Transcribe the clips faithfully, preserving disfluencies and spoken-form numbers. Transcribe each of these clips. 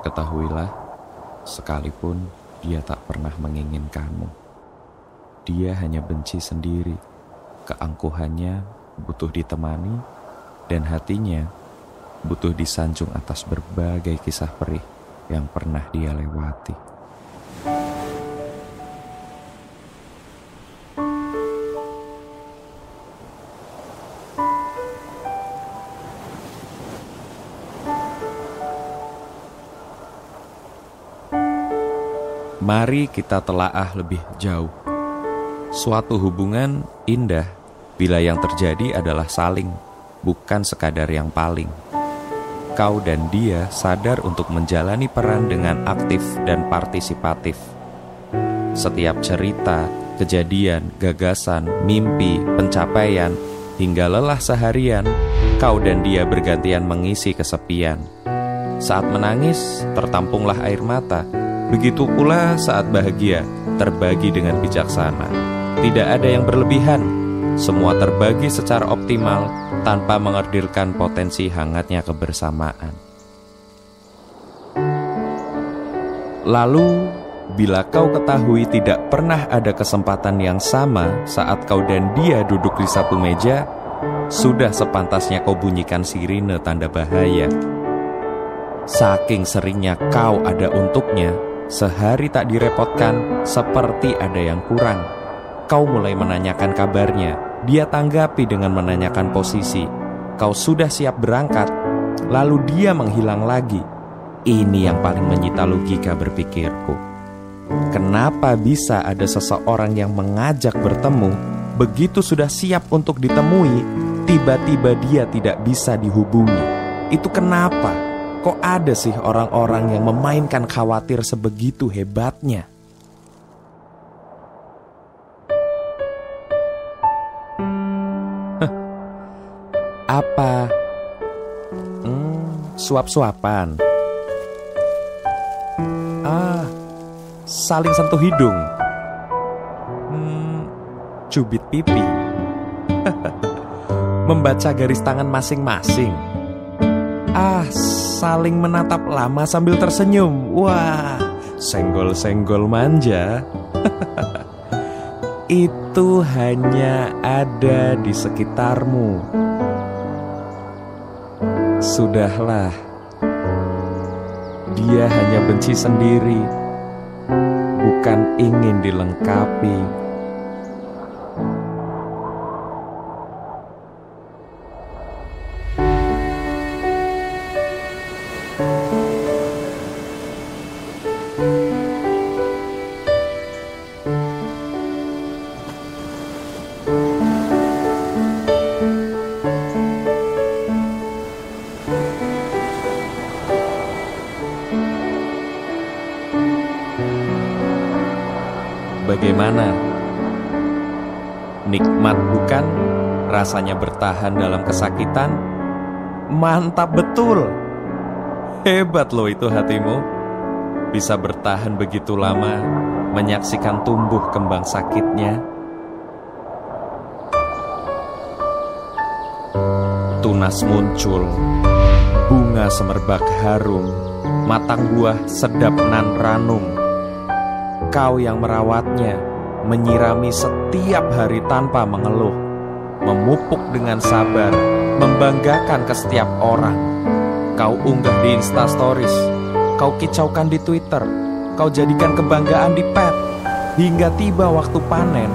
Ketahuilah, sekalipun dia tak pernah menginginkanmu, dia hanya benci sendiri. Keangkuhannya butuh ditemani, dan hatinya butuh disanjung atas berbagai kisah perih yang pernah dia lewati. Mari kita telaah lebih jauh. Suatu hubungan indah bila yang terjadi adalah saling, bukan sekadar yang paling. Kau dan dia sadar untuk menjalani peran dengan aktif dan partisipatif. Setiap cerita, kejadian, gagasan, mimpi, pencapaian, hingga lelah seharian, kau dan dia bergantian mengisi kesepian. Saat menangis, tertampunglah air mata. Begitu pula saat bahagia, terbagi dengan bijaksana. Tidak ada yang berlebihan, semua terbagi secara optimal tanpa mengordirkan potensi hangatnya kebersamaan. Lalu, bila kau ketahui tidak pernah ada kesempatan yang sama saat kau dan dia duduk di satu meja, sudah sepantasnya kau bunyikan sirine tanda bahaya. Saking seringnya kau ada untuknya, sehari tak direpotkan, seperti ada yang kurang. Kau mulai menanyakan kabarnya, dia tanggapi dengan menanyakan posisi. Kau sudah siap berangkat, lalu dia menghilang lagi. Ini yang paling menyita logika berpikirku. Kenapa bisa ada seseorang yang mengajak bertemu, begitu sudah siap untuk ditemui, tiba-tiba dia tidak bisa dihubungi? Itu kenapa? Kok ada sih orang-orang yang memainkan khawatir sebegitu hebatnya? Heh, apa? Hmm, suap-suapan? Ah, saling sentuh hidung? Hmm, cubit pipi? Membaca garis tangan masing-masing? Ah, saling menatap lama sambil tersenyum. Wah, senggol-senggol manja. Itu hanya ada di sekitarmu. Sudahlah, dia hanya benci sendiri, bukan ingin dilengkapi. Bagaimana? Nikmat bukan? Rasanya bertahan dalam kesakitan? Mantap betul! Hebat loh itu hatimu. Bisa bertahan begitu lama, menyaksikan tumbuh kembang sakitnya. Tunas muncul, bunga semerbak harum, matang buah sedap nan ranum. Kau yang merawatnya, menyirami setiap hari tanpa mengeluh, memupuk dengan sabar, membanggakan ke setiap orang. Kau unggah di Instastories, kau kicaukan di Twitter, kau jadikan kebanggaan di pet. Hingga tiba waktu panen,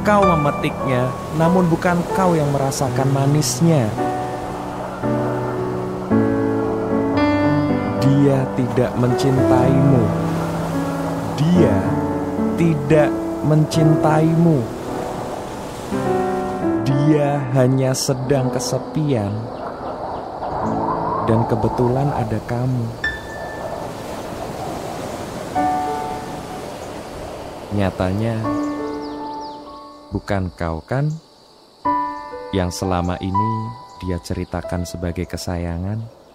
kau memetiknya, namun bukan kau yang merasakan manisnya. Dia tidak mencintaimu. Dia tidak mencintaimu. Dia hanya sedang kesepian, dan kebetulan ada kamu. Nyatanya, bukan kau kan yang selama ini dia ceritakan sebagai kesayangan?